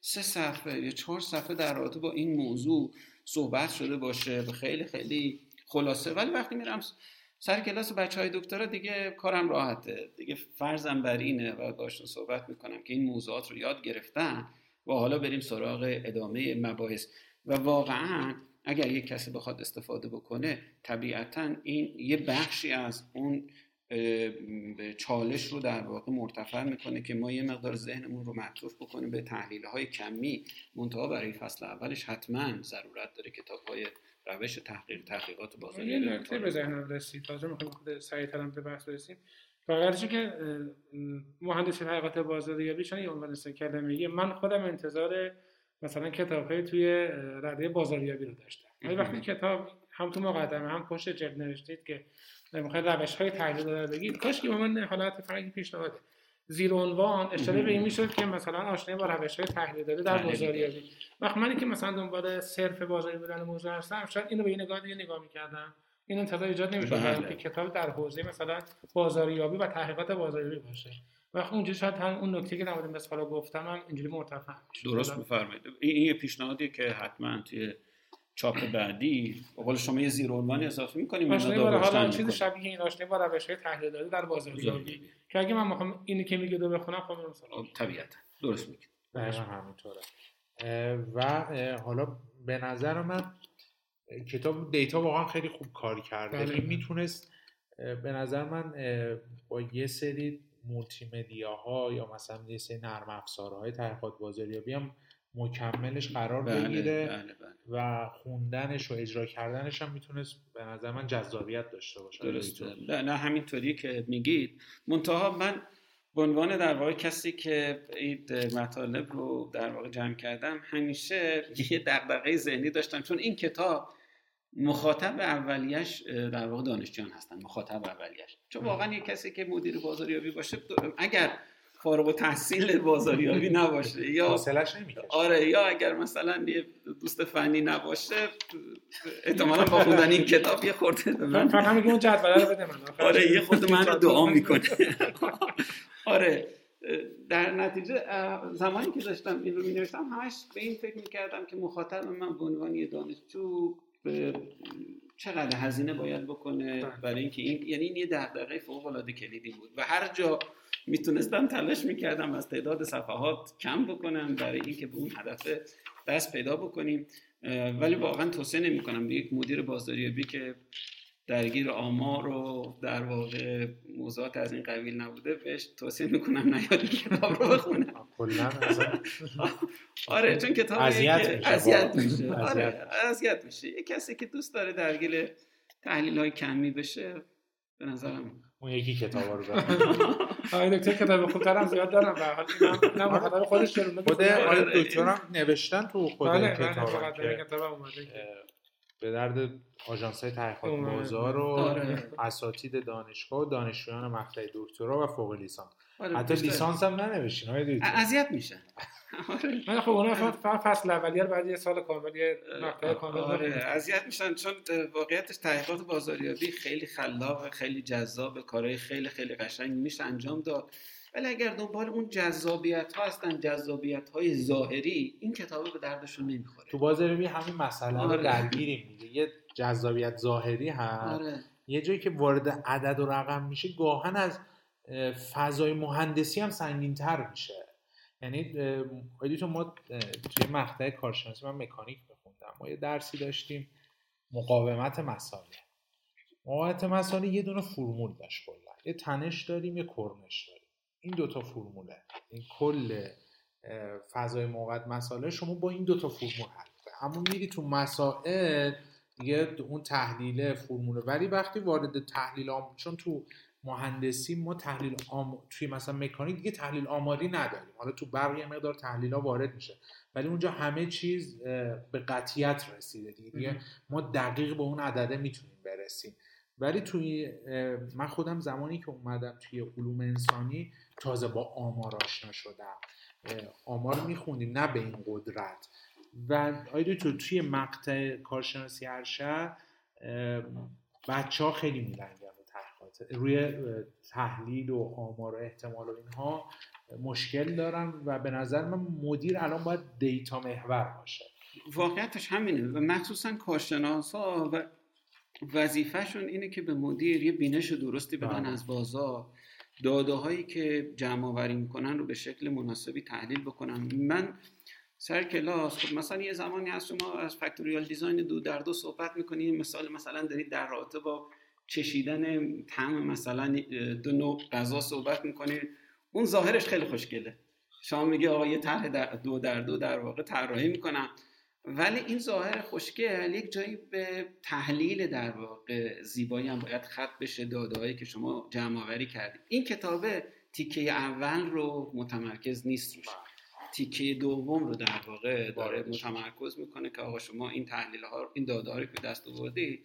سه صفحه یا چهار صفحه در رابطه با این موضوع صحبت شده باشه به خیلی خیلی خلاصه، ولی وقتی میرم سر کلاس بچهای دکترا دیگه کارم راحته، دیگه فرضم بر اینه و داشتم صحبت میکنم که این موضوعات رو یاد گرفتن و حالا بریم سراغ ادامه مباحث. و واقعاً اگر یک کسی بخواد استفاده بکنه طبیعتاً این یه بخشی از اون چالش رو در واقع مرتفع میکنه که ما یه مقدار ذهنمون رو معطوف بکنیم به تحلیل‌های کمی. منتها برای فصل اولش حتماً ضرورت داره کتاب‌های روش تحقیق تحقیقات بازاریابی. یه نکته به ذهنم رسید، تازه می‌خوام خود سریع‌ترم به بحث برسیم. واقعاً که مهندسی تحقیقات بازاریابی چون یه عنوان کلمه‌ایه، من خودم انتظار مثلا کتاب‌های توی رده بازاریابی رو داشتم، ولی وقتی کتاب هم تو مقدمه هم پشت جلد نوشتید که می‌خواید روش‌های تحلیل داده بگید، کاش که من حالت فرنگی پیشنهاد زیر عنوان اشاره به این می‌شد که مثلا آشنایی با روش‌های تحلیل داده در بازاریابی. وقتی منی که مثلا دنبال صرف بازاری بودن موضوع هستم، شاید اینو به این نگاه دیگه نگاه می‌کردم، این انتظار ایجاد نمی‌شد که کتاب در حوزه مثلا بازاریابی و تحقیقات بازاریابی باشه. واقعا اونجا شاید هم اون نکته که در مورد مثالا گفتم هم اینجوری مرتفع میشه. درست می‌فرمایید. این یه پیشنهادیه که حتما توی چاپ بعدی به قول شما یه زیرعنوان اضافه می‌کنیم. اینا داره حالا چیز شبیه این داشته با روش‌های تحلیل داده در بازاریابی که اگه من بخوام اینی که میگه رو بخونم خودم مثلا طبیعتا درست میگید. دقیقاً همینطوره. و حالا به نظر من کتاب دیتا واقعا خیلی خوب کار کرده. این میتونست به نظر من با یه سری مولتی مدیاها یا مثلا یه سری نرم افزارهای تحقیقات بازاریابی هم مکملش قرار بگیره. بله، بله، بله. و خوندنش و اجرا کردنش هم میتونست به نظر من جذابیت داشته باشه. درسته. نه, نه همینطوری که میگید. منتها من به عنوان در واقع کسی که این مطالب رو در واقع جمع کردم همیشه یه دغدغه ذهنی داشتم، چون این کتاب مخاطب اولیش در واقع دانشجویان هستن، مخاطب اولیش، چون واقعا یه کسی که مدیر بازاریابی باشه، اگر فارغ التحصیل بازاریابی نباشه یا حوصله‌اش نمیکشه، آره، یا اگر مثلا یه دوست فنی نباشه، احتمالاً با خوندن این کتاب یه خورده من فقط میگم اون جدول رو بده من، آره، یه خورده من رو دعا میکنه. آره، در نتیجه زمانی که داشتم این رو می‌نوشتم همش به این فکر می‌کردم که مخاطب من به عنوان یه دانشجو چقدر هزینه باید بکنه برای اینکه این، یعنی این یه دغدغه فوق‌العاده کلیدی بود و هر جا میتونستم تلاش میکردم از تعداد صفحات کم بکنم برای اینکه به اون هدف دست پیدا بکنیم. ولی واقعا توصیه نمیکنم به یک مدیر بازاریابی که درگیر آمار و در واقع موضوعات از این قبیل نبوده، بهش توصیه میکنم نیاد کتاب رو بخونه کلا. آره، چون کتاب اذیت میشه، آره، اذیت میشه. یک کسی که دوست داره درگیر تحلیل های کمی بشه، به نظرم اون یکی کتابا رو بخونه. آره، دکتر کتاب خودترم زیاد دارم به حال اینا، نه خاطر خودش درون خود آقای دکترم نوشتن تو خود کتاب کتاب اومده به درد آژانس‌های تحقیقات بازار رو اساتید دانشگاه و دانشجویان مقطع دکترا و فوق لیسانس، حتی لیسانس هم ننوشتین آقای دکتر، اذیت میشن. آره، من خب اونها فقط فصل اولیه رو بعد یه سال کامل یه مقطع کامل اذیت میشن، چون واقعیتش تحقیقات بازاریابی خیلی خلاق، خیلی جذاب، کارهای خیلی خیلی قشنگ میشه انجام داد، ولی اگر دنبال اون جذابیت ها هستن، جذابیت های ظاهری، این کتاب به دردشون نمیخوره. تو بازاریابی همین مسئله رو درگیریم، یه جذابیت ظاهری هست، آره. یه جایی که وارد عدد و رقم میشه، گاهن از فضای مهندسی هم سنگین‌تر میشه. یعنی آیدیتون ما توی مقطع کارشناسی، من مکانیک بخوندم، ما یه درسی داشتیم مقاومت مساله. مقاومت مساله یه دونه فرمول داشت کلا، یه تنش داریم، یه کرنش داریم، این دوتا فرموله، این کل فضای مقاومت مساله شما با این دوتا فرمول حل میشه. اما میری تو مسائل دیگه اون تحلیل فرموله، ولی وقتی وارد تحلیل هم، چون تو مهندسی ما تحلیل آم... توی مثلا مکانیک دیگه تحلیل آماری نداریم، حالا تو برق یه مقدار تحلیل‌ها وارد میشه، ولی اونجا همه چیز به قطعیت رسیده دیگه، ما دقیق به اون عدده میتونیم برسیم. ولی توی من خودم زمانی که اومدم توی علوم انسانی تازه با آمار آشنا شدم، آمار میخوندیم نه به این قدرت. و آیدو تو توی مقطع کارشناسی ارشد بچه‌ها خیلی میلنگن روی تحلیل و آمار و احتمال و اینها مشکل دارم و به نظر من مدیر الان باید دیتا محور باشه. واقعیتش همینه و مخصوصا کارشناسا و وظیفهشون اینه که به مدیر یه بینش درستی بدن از بازار، داده هایی که جمع آوری میکنن رو به شکل مناسبی تحلیل بکنن. من سر کلاس خب مثلا یه زمانی هست شما از فکتوریال دیزاین دو در دو صحبت میکنید، مثال مثلا دارید در رابطه با چشیدن طعم مثلا دو نوع غذا صحبت میکنید، اون ظاهرش خیلی خوشگله، شما میگه آقا یه طرح دو در دو در واقع طراحی میکنم، ولی این ظاهر خوشگل یک جایی به تحلیل در واقع زیبایی هم باید خط بشه، داده‌هایی که شما جمع آوری کردید. این کتابه تیکه اول رو متمرکز نیست روش، تیکه دوم رو در واقع داره متمرکز میکنه که آقا شما این تحلیل‌ها، این داده‌ها رو که دست آوردید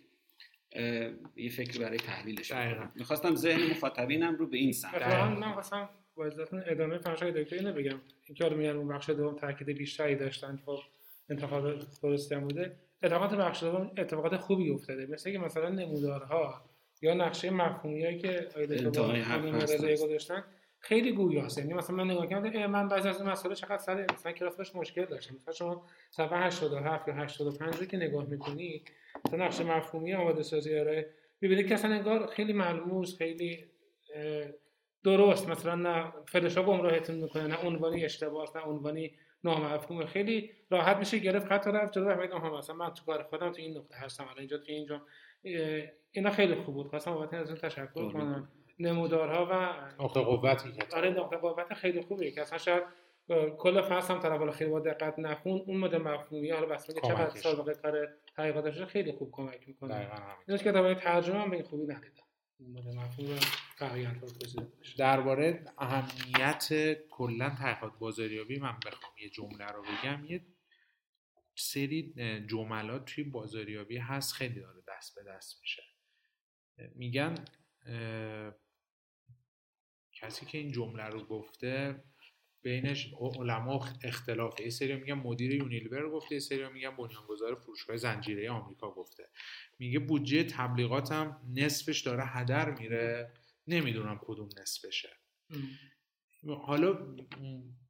یه فکر برای تحلیلش بکنم. میخواستم ذهن مخاطبینم رو به این سمت ببرم. من خواستم با اجازهتون ادامه فرمایش دکتر اینو بگم، اینکه حالا میگن اون بخش دوم تاکید بیشتری داشتن، خب انتخاب درستی هم بوده. اتفاقات بخش دوم اتفاقات خوبی افتاده، مثل اینکه مثلا نمودارها یا نقشه مفهومیایی که آیدتون همین مدل گذاشتن خیلی گویاست. یعنی مثلا من نگاه کردم، من بعضی از مسائل چقدر سر مثلا کلاسش مشکل داشتم، مثلا شما صفحه هشتاد و هفت یا هشتاد و پنج رو که نگاه می‌کنی تا نقش مفهومی آماده سازی آره می‌بینید که اصلا انگار خیلی ملموس، خیلی درست، مثلا نه فلشا گمراهتون می‌کنه، نه عنوانی اشتباهه، نه عنوانی نامفهومه، خیلی راحت میشه گرفت خط رفت جلو. فهمیدم آها مثلا من تو کار خودم تو این نقطه هستم الان، اینجا تو اینجا، اینا خیلی خوب بود. خواستم البته ازتون تشکر کنم، نمودارها و نقطه قوتی که آره نقطه قوت خیلی خوبه که اصلا شاید کل فصل هم طرف الان خیلی با دقت نخون اون مد مفهومی حالا بس میگه چقدر سابقه کار تحقیقات داشته خیلی خوب کمک میکنه. ایناش کتابای ترجمه هم به خوبی ندیدم. اون مد مفهوم تقریبا توضیح داشت. درباره اهمیت کلا تحقیقات بازاریابی من بخوام یه جمله رو بگم، یه سری جملات توی بازاریابی هست خیلی داره دست به دست میشه. میگن کسی که این جمله رو گفته بینش علما اختلافه، یه سری میگن مدیر یونیلیور گفته، یه سری میگن بنیانگذار فروشگاه زنجیره‌ای آمریکا گفته. میگه بودجه تبلیغاتم نصفش داره هدر میره، نمیدونم کدوم نصفشه. حالا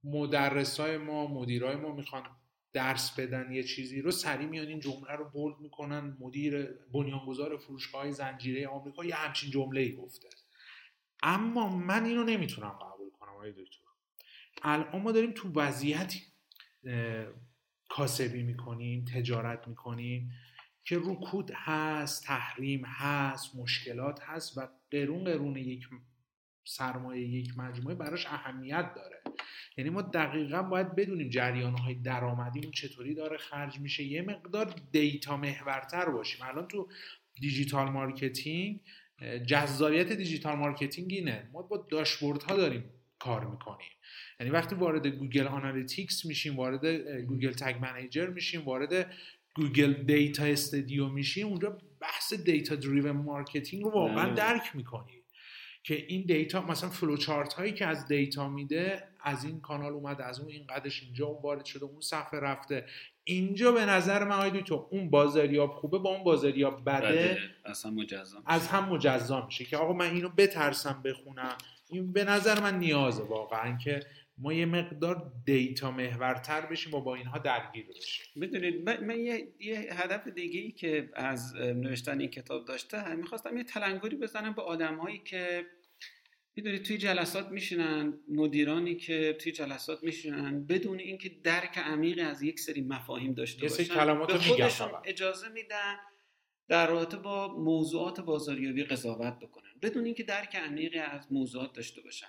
مدرسای ما، مدیرای ما میخوان درس بدن یه چیزی رو، سری میان این جمله رو بولد میکنن، مدیر بنیانگذار فروشگاه زنجیره‌ای آمریکا یه همچین جمله‌ای گفته. اما من اینو نمیتونم قبول کنم آقای دکتر. الان ما داریم تو وضعیتی کاسبی میکنیم، تجارت میکنیم که رکود هست، تحریم هست، مشکلات هست و قرون قرون یک سرمایه، یک مجموعه براش اهمیت داره. یعنی ما دقیقاً باید بدونیم جریان‌های درآمدیمون چطوری داره خرج میشه، یه مقدار دیتا محورتر باشیم. الان تو دیجیتال مارکتینگ، جذابیت دیجیتال مارکتینگ اینه ما با داشبوردها داریم کار میکنیم. یعنی وقتی وارد گوگل آنالیتیکس میشیم، وارد گوگل تگ منیجر میشیم، وارد گوگل دیتا استودیو میشیم، اونجا بحث دیتا دریون مارکتینگ رو واقعا درک میکنیم که این دیتا مثلا فلو چارت هایی که از دیتا میده، از این کانال اومد، از اون اینقدرش اینجا اون وارد شده، اون صفحه رفته اینجا. به نظر من آید تو اون بازاریاب خوبه با اون بازاریاب بده، اصلا مجزا از هم مجزا میشه که آقا من اینو بترسم بخونم. این به نظر من نیازه واقعا که ما یه مقدار دیتا محورتر بشیم و با اینها درگیر بشیم. بدونید من, من یه, یه هدف دیگه‌ای که از نوشتن این کتاب داشته، می‌خواستم یه تلنگری بزنم به آدم‌هایی که می‌دونید توی جلسات میشینن، مدیرانی که توی جلسات میشینن بدون اینکه درک عمیقی از یک سری مفاهیم داشته باشن، یه سری کلمات خودشون میگن، اجازه میدن در رابطه با موضوعات بازاریابی قضاوت بکنن بدون اینکه درک عمیقی از موضوعات داشته باشن.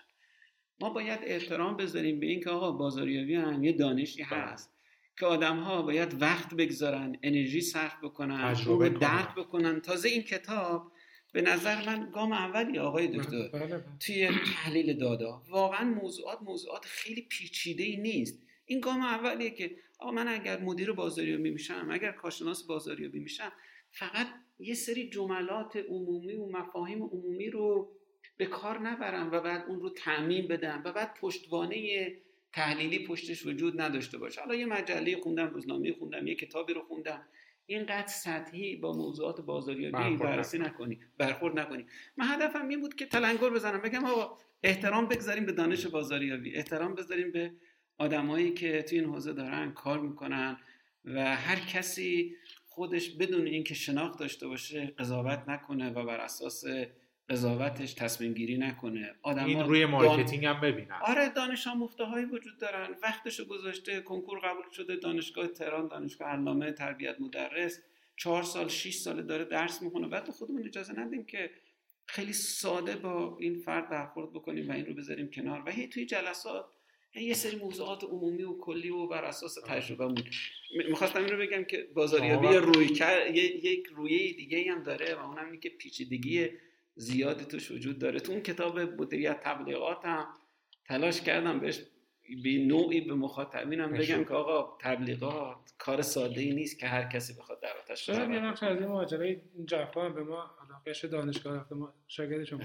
ما باید احترام بذاریم به اینکه آقا بازاریابی هم یه دانشی هست که آدم‌ها باید وقت بگذارن، انرژی صرف بکنن، تجربه درک بکنن. تازه این کتاب به نظر من گام اولی آقای دکتر توی تحلیل دادا، واقعا موضوعات موضوعات خیلی پیچیده‌ای نیست. این گام اولیه که آقا من اگر مدیر بازاریابی میشم، اگر کارشناس بازاریابی میشم، فقط یه سری جملات عمومی و مفاهیم عمومی رو به کار نبرم و بعد اون رو تعمیم بدم و بعد پشتوانه تحلیلی پشتش وجود نداشته باشه. حالا یه مجله خوندم، روزنامه خوندم، یه کتابی رو خوندم، اینقدر سطحی با موضوعات بازاریابی بررسی نکنی، برخورد نکنی. من هدفم این بود که تلنگر بزنم بگم آقا احترام بگذاریم به دانش بازاریابی، احترام بگذاریم به آدمایی که تو این حوزه دارن کار میکنن و هر کسی خودش بدون اینکه شناخت داشته باشه قضاوت نکنه و بر اساس قضاوتش تصمیم گیری نکنه. آدم این روی مارکتینگ دان... هم ببینن. آره، دانش آموخته هایی وجود دارن، وقتشو گذاشته، کنکور قبول شده، دانشگاه تهران، دانشگاه علامه تربیت مدرس، چهار سال شش ساله داره درس میخونه. بعد خودمون اجازه ندیم که خیلی ساده با این فرد برخورد بکنیم و این رو بذاریم کنار و هی توی جلسات یه سری موضوعات عمومی و کلی و بر اساس تجربه‌مون. می‌خواستم اینو بگم که بازاریابی رویکرد یک رویه دیگه هم داره و اونم اینه که پیچیدگی زیادی توش وجود داره. تو اون کتاب مدیریت تبلیغات هم تلاش کردم بهش به نوعی به مخاطبینم بگم که آقا تبلیغات کار ساده‌ای نیست که هر کسی بخواد دعوتش کنه. من یه چند ماجرای جفا به ما علاقه‌ش دانشگاه رفته، ما شاگردشون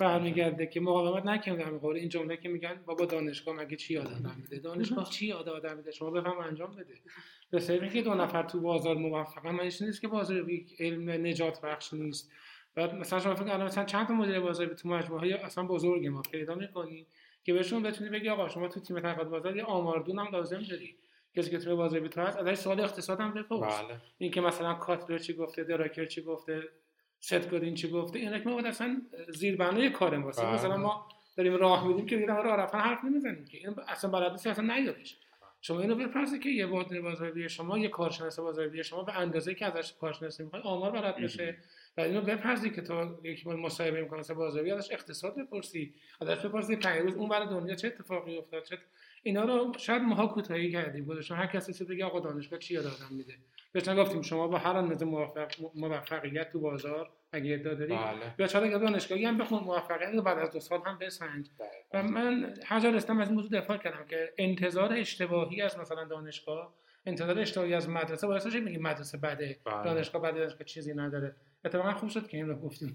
برمیگرده که مقاومت نکنید. در مقابل این جمله که میگن بابا دانشگاه مگه چی یاد آدم میده، دانشگاه چی یاد آدم میده، شما بفهم انجام بده. به سری که دو نفر تو بازار موفقن معنیش نیست که بازار علم نجات بخش نیست. بعد مثلا شما فکر الان مثلا چند تا مدیر بازاریابی تو مجموعه‌های اصلا بزرگ ما پیدا می‌کنی که بهشون بتونی بگی آقا شما تو تیم تحقیقات بازار یه آماردون هم لازم داری، کسی که تو بازاریابی تو هست ازش سوال اقتصاد هم بپرس. این که مثلا کاتلر چی گفته، دراکر چی گفته، ست گودین چی گفته، اینا که ما اصلا زیربنای کارم واسه مثلا ما داریم راه میدیم که میگن راه رفتن حرف نمیزنیم که این اصلا بلد نیست، اصلا نیادش. شما اینو بپرسید که یه مدیر بازاریابی شما، یه کارشناس بازاریابی شما به اندازه‌ای که ازش کارشناسی می‌خواد آمار بلد باشه، و اینو بپرسی که تو یک بار مصاحبه می‌کنی مثلا بازاریابی، ازش اقتصاد بپرسی، ازش بپرسی پنج روز اون برای دنیا چه اتفاقی افتاد، چه اینا رو شاید ماها کوتاهی کردیم گذاشتیم هر کسی چه بگه آقا دانشگاه چی یاد آدم میده. بهش نگفتیم شما با هر اندازه موفق موفقیت تو بازار اگه ادعا داری یا چرا که دانشگاهی هم بخون موفقیت بعد از دو سال هم بسنج. و من هزار استم از این موضوع دفاع کردم که انتظار اشتباهی از مثلا دانشگاه، انتظار اشتباهی از مدرسه، واسه چی میگیم مدرسه بده دانشگاه بده دانشگاه چیزی نداره. اتفاقا خوب شد که این رو گفتیم.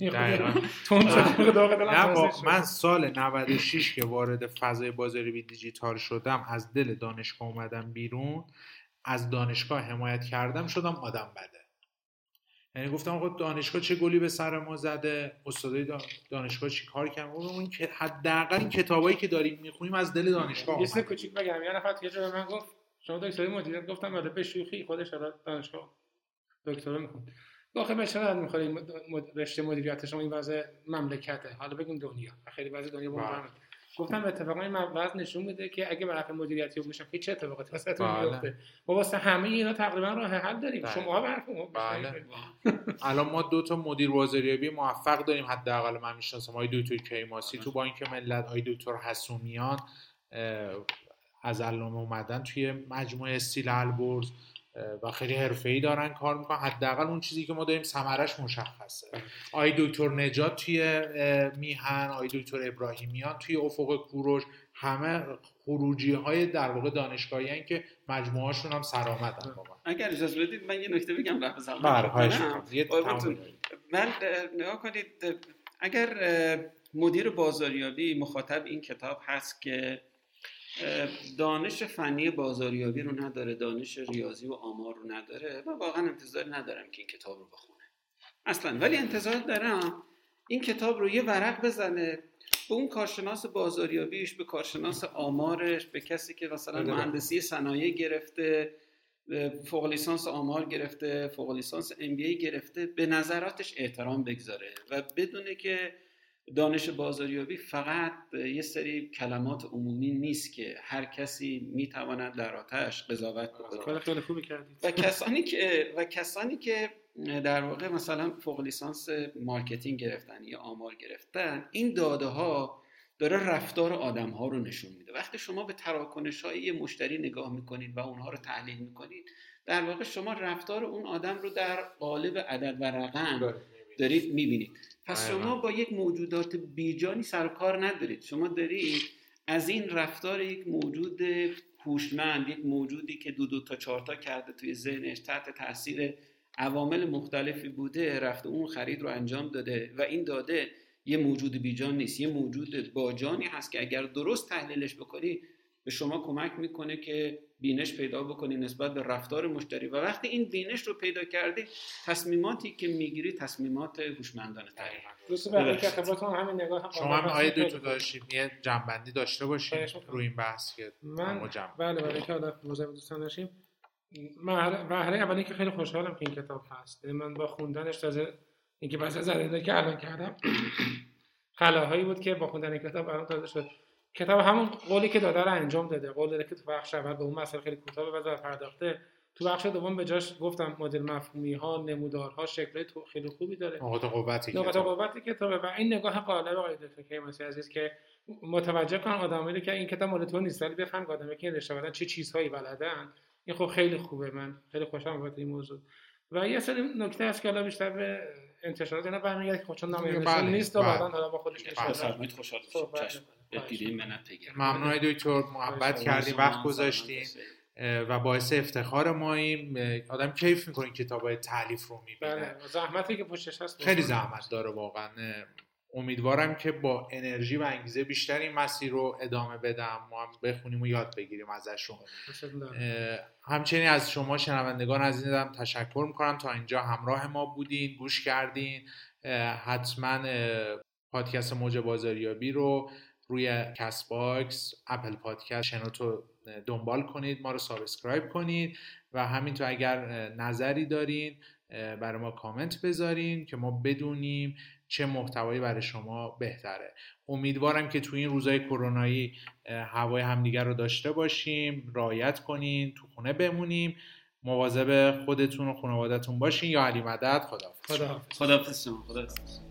من سال نود و شش که وارد فضای بازاریابی دیجیتال شدم، از دل دانشگاه اومدم بیرون، از دانشگاه حمایت کردم، شدم آدم بده. یعنی گفتم خب دانشگاه چه گلی به سر ما زده، استادای دانشگاه چی کار کردن، اون که حداقل کتابایی که داریم میخونیم از دل دانشگاه اومده. یه سر کوچیک بگم، یه نفر یه جا به من گفت شما دکترای مدیریت، گفتم آره به شوخی، خودش از دانشگاه دکترا میخونه. واقعا به شرط می‌خواد رشته مدیریت شما این وضع مملکته، حالا بگیم دنیا، خیلی وضع دنیا بهتره. گفتم اتفاقا این وضع نشون میده که اگه برخه مدیریتی بشم که چه اتفاقاتی واسهتون میفته. ما واسه همه اینا تقریبا راه حل داریم. بله. شما برخه ما بله. الان ما دو تا مدیر بازاریابی موفق داریم، حداقل من میشناسم، آقای دکتر کیماسی تو بانک ملت، آقای دکتر حسومیان از علامه اومدن توی مجموعه استیل بورس و خیلی حرفه‌ای دارن کار میکنن، حداقل اون چیزی که ما داریم ثمرش مشخصه. آی دکتر نجات توی میهن، آی دکتر ابراهیمیان توی افق کوروش، همه خروجی‌های در واقع دانشگاهیان که مجموعه‌شون هم سرآمدن. اگر اجازه بدید من یه نکته بگم رفع زحمت. بله من نگاه کنید، اگر مدیر بازاریابی مخاطب این کتاب هست که دانش فنی بازاریابی رو نداره، دانش ریاضی و آمار رو نداره، و واقعا انتظار ندارم که این کتاب رو بخونه اصلا، ولی انتظار دارم این کتاب رو یه ورق بزنه به اون کارشناس بازاریابیش، به کارشناس آمارش، به کسی که مثلا مهندسی صنایع گرفته، فوق لیسانس آمار گرفته، فوق لیسانس ام بی ای گرفته، به نظراتش احترام بگذاره و بدونه که دانش بازاریابی فقط یه سری کلمات عمومی نیست که هر کسی میتواند در آتش قضاوت بکنه. و کسانی که و کسانی که در واقع مثلا فوق لیسانس مارکتینگ گرفتن یا آمار گرفتن، این داده ها داره رفتار آدم ها رو نشون میده. وقتی شما به تراکنش های یه مشتری نگاه میکنید و اونها رو تحلیل میکنید، در واقع شما رفتار اون آدم رو در قالب عدد و رقم دارید میبینید. پس شما با یک موجودات بیجانی سر و کار ندارید، شما دارید از این رفتار یک موجود هوشمند، یک موجودی که دو دو تا چهار تا کرده توی ذهنش، تحت تاثیر عوامل مختلفی بوده، رفته اون خرید رو انجام داده و این داده یه موجود بیجان نیست، یه موجود باجانی هست که اگر درست تحلیلش بکنی به شما کمک میکنه که بینش پیدا بکنی نسبت به رفتار مشتری، و وقتی این بینش رو پیدا کردی تصمیماتی که میگیری تصمیمات هوشمندانه تری. دوستو برای که خبرتون همین نگاه هم شما هم آید دو تا داشتیم یه جنبندی داشته باشیم روی این بحث که ما جنب بله برای که حالا موضوع دوستان داشتیم. من بهره اولی که خیلی خوشحالم که این کتاب هست، من با خوندنش تازه اینکه بس از زدنی که الان کردم خلاهایی بود که با خوندن کتاب الان تازه شد. کتاب همون قولی که داده رو انجام داده، قول داده که تو بخش اول به اون مسئله خیلی کوتاه و بذار پرداخته، تو بخش دوم به جاش گفتم مدل مفهومی ها، نمودارها، شکل تو خیلی خوبی داره. نقاط قوتی نقاط قوتی کتابه و این نگاه قالب آقای دکتر کیماسی عزیز که متوجه کن آدمایی که این کتاب مال تو نیست ولی بفهم آدمایی که رشته بدن چه چیزهایی بلدن، این خب خیلی خوبه. من خیلی خوشم اومد این موضوع. و یه سری نکته هست که الان بیشتر به انتشارات اینا برمیگرده که خب چون نامیدشون نیست و بعدن حالا با خودش نشد. خوشحال شدم. ممنون دکتر، محبت کردی، وقت گذاشتیم و باعث افتخار ماییم. آدم کیف میکنه کتابای تالیف رو میبینه، زحمتی که پشتش هست خیلی زحمت داره واقعا. امیدوارم که با انرژی و انگیزه بیشتر این مسیر رو ادامه بدم، ما هم بخونیم و یاد بگیریم ازشون. همچنین از شما شنوندگان عزیزم تشکر میکنم، تا اینجا همراه ما بودین، گوش کردین. حتما پادکست موج بازاریابی رو روی کست باکس، اپل پادکست، شنوتو دنبال کنید، ما رو سابسکرایب کنید و همینطور اگر نظری دارین برای ما کامنت بذارین که ما بدونیم چه محتوایی برای شما بهتره. امیدوارم که تو این روزهای کرونایی هوای همدیگر رو داشته باشیم، رعایت کنین، تو خونه بمونیم مواظب خودتون و خانوادتون باشین. یا علی مدد. خداحافظ. خداحافظ. خداحافظ.